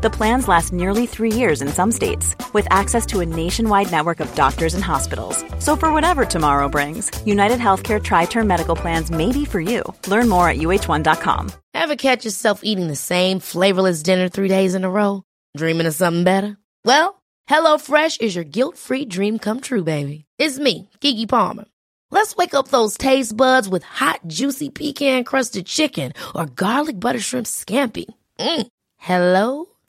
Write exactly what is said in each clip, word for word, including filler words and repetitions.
The plans last nearly three years in some states, with access to a nationwide network of doctors and hospitals. So for whatever tomorrow brings, UnitedHealthcare Tri-Term Medical Plans may be for you. Learn more at U H one dot com. Ever catch yourself eating the same flavorless dinner three days in a row? Dreaming of something better? Well, HelloFresh is your guilt-free dream come true, baby. It's me, Keke Palmer. Let's wake up those taste buds with hot, juicy pecan-crusted chicken or garlic butter shrimp scampi. Mm. Hello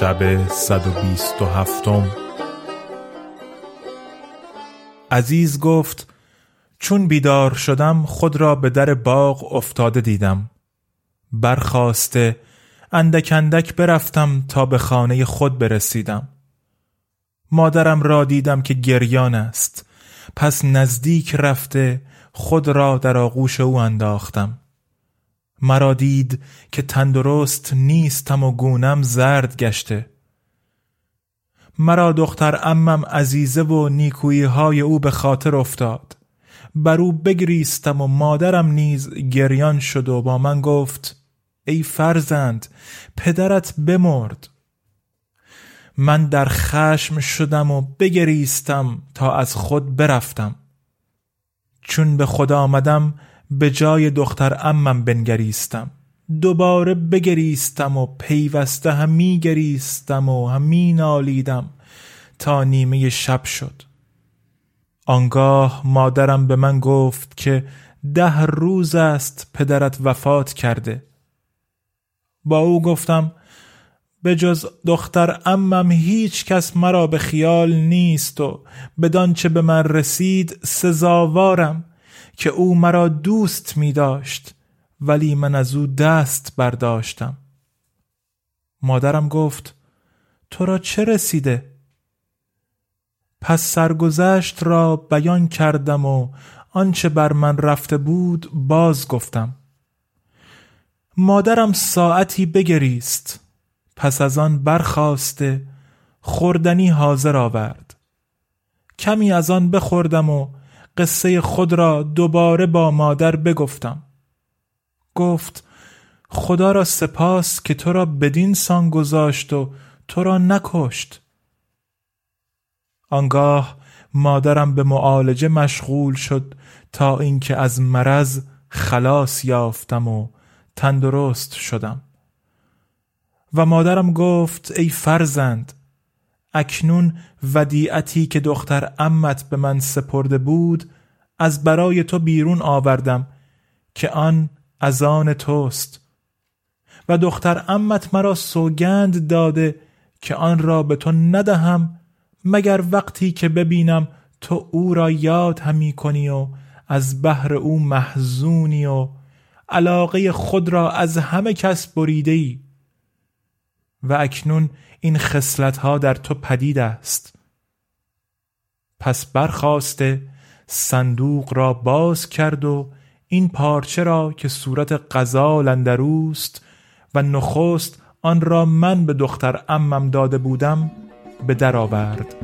شب صد و بیست و هفتم. عزیز گفت چون بیدار شدم خود را به در باغ افتاده دیدم. برخاسته اندک اندک برفتم تا به خانه خود برسیدم. مادرم را دیدم که گریان است. پس نزدیک رفته خود را در آغوش او انداختم. مرا دید که تندرست نیستم و گونم زرد گشته. مرا دختر عمم عزیزه و نیکویی های او به خاطر افتاد. بر او بگریستم و مادرم نیز گریان شد و با من گفت ای فرزند پدرت بمرد. من در خشم شدم و بگریستم تا از خود برفتم. چون به خدا آمدم به جای دختر عمم بنگریستم. دوباره بگریستم و پیوسته همی گریستم و همی نالیدم تا نیمه شب شد. آنگاه مادرم به من گفت که ده روز است پدرت وفات کرده. با او گفتم به جز دختر عمم هیچ کس مرا به خیال نیست و بدان چه به من رسید سزاوارم که او مرا دوست می داشت ولی من از او دست برداشتم. مادرم گفت تو را چه رسیده؟ پس سرگذشت را بیان کردم و آنچه بر من رفته بود باز گفتم. مادرم ساعتی بگریست. پس از آن برخاسته خوردنی حاضر آورد. کمی از آن بخوردم و قصه خود را دوباره با مادر بگفتم. گفت خدا را سپاس که تو را بدین سان گذاشت و تو را نکشت. آنگاه مادرم به معالجه مشغول شد تا اینکه از مرض خلاص یافتم و تندرست شدم. و مادرم گفت ای فرزند اکنون ودیعتی که دختر عمت به من سپرده بود از برای تو بیرون آوردم که آن از آن توست و دختر عمت مرا سوگند داده که آن را به تو ندهم مگر وقتی که ببینم تو او را یاد همی کنی و از بحر او محزونی و علاقه خود را از همه کس بریده‌ای و اکنون این خصلت‌ها در تو پدید است. پس برخاسته صندوق را باز کرد و این پارچه را که صورت غزال اندر اوست و نخست آن را من به دختر عمم داده بودم به در آورد.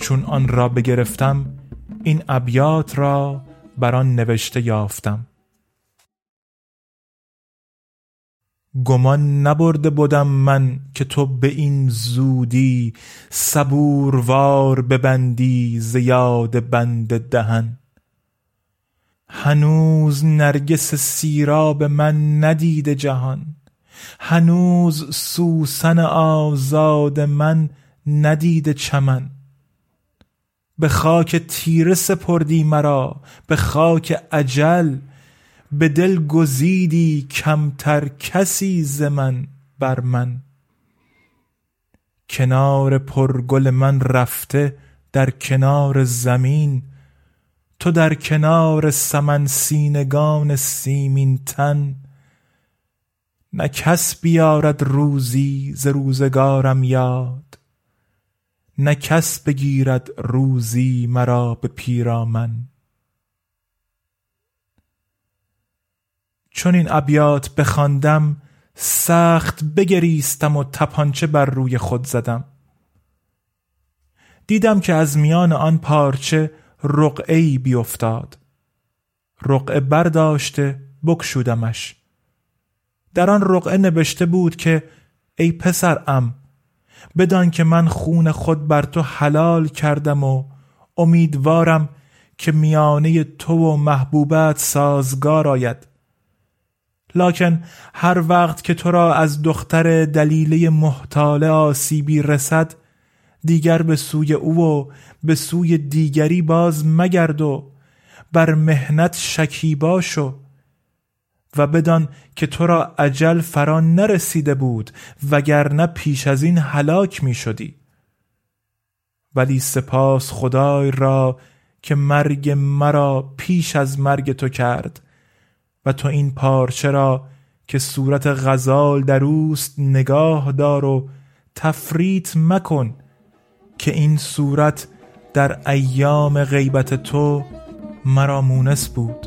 چون آن را بگرفتم، این ابیات را بر آن نوشته یافتم. گمان نبرده بودم من که تو به این زودی صبوروار ببندی زیاد بند دهن. هنوز نرگس سیراب من ندیده جهان، هنوز سوسن آزاد من ندیده چمن. به خاک تیره سپردی مرا، به خاک اجل، به دل گزیدی کمتر کسی ز من بر من. کنار پرگل من رفته در کنار زمین، تو در کنار سمن سینگان سیمین تن. نه کس بیارد روزی ز روزگارم یاد، نه کس بگیرد روزی مرا به پیرامن. چون این ابیات بخواندم سخت بگریستم و تپانچه بر روی خود زدم. دیدم که از میان آن پارچه رقعه‌ای بیفتاد. رقعه برداشته بکشودمش. در آن رقعه نبشته بود که ای پسرم، بدان که من خون خود بر تو حلال کردم و امیدوارم که میانه تو و محبوبت سازگار آید. لکن هر وقت که تو را از دختر دلیله محتاله آسیبی رسد، دیگر به سوی او و به سوی دیگری باز مگرد و بر مهنت شکیبا شو و بدان که تو را اجل فرا نرسیده بود، وگرنه پیش از این هلاک می شدی. ولی سپاس خدای را که مرگ مرا پیش از مرگ تو کرد و تو این پارچه را که صورت غزال در اوست نگاه دار و تفریط مکن، که این صورت در ایام غیبت تو مرا مونس بود.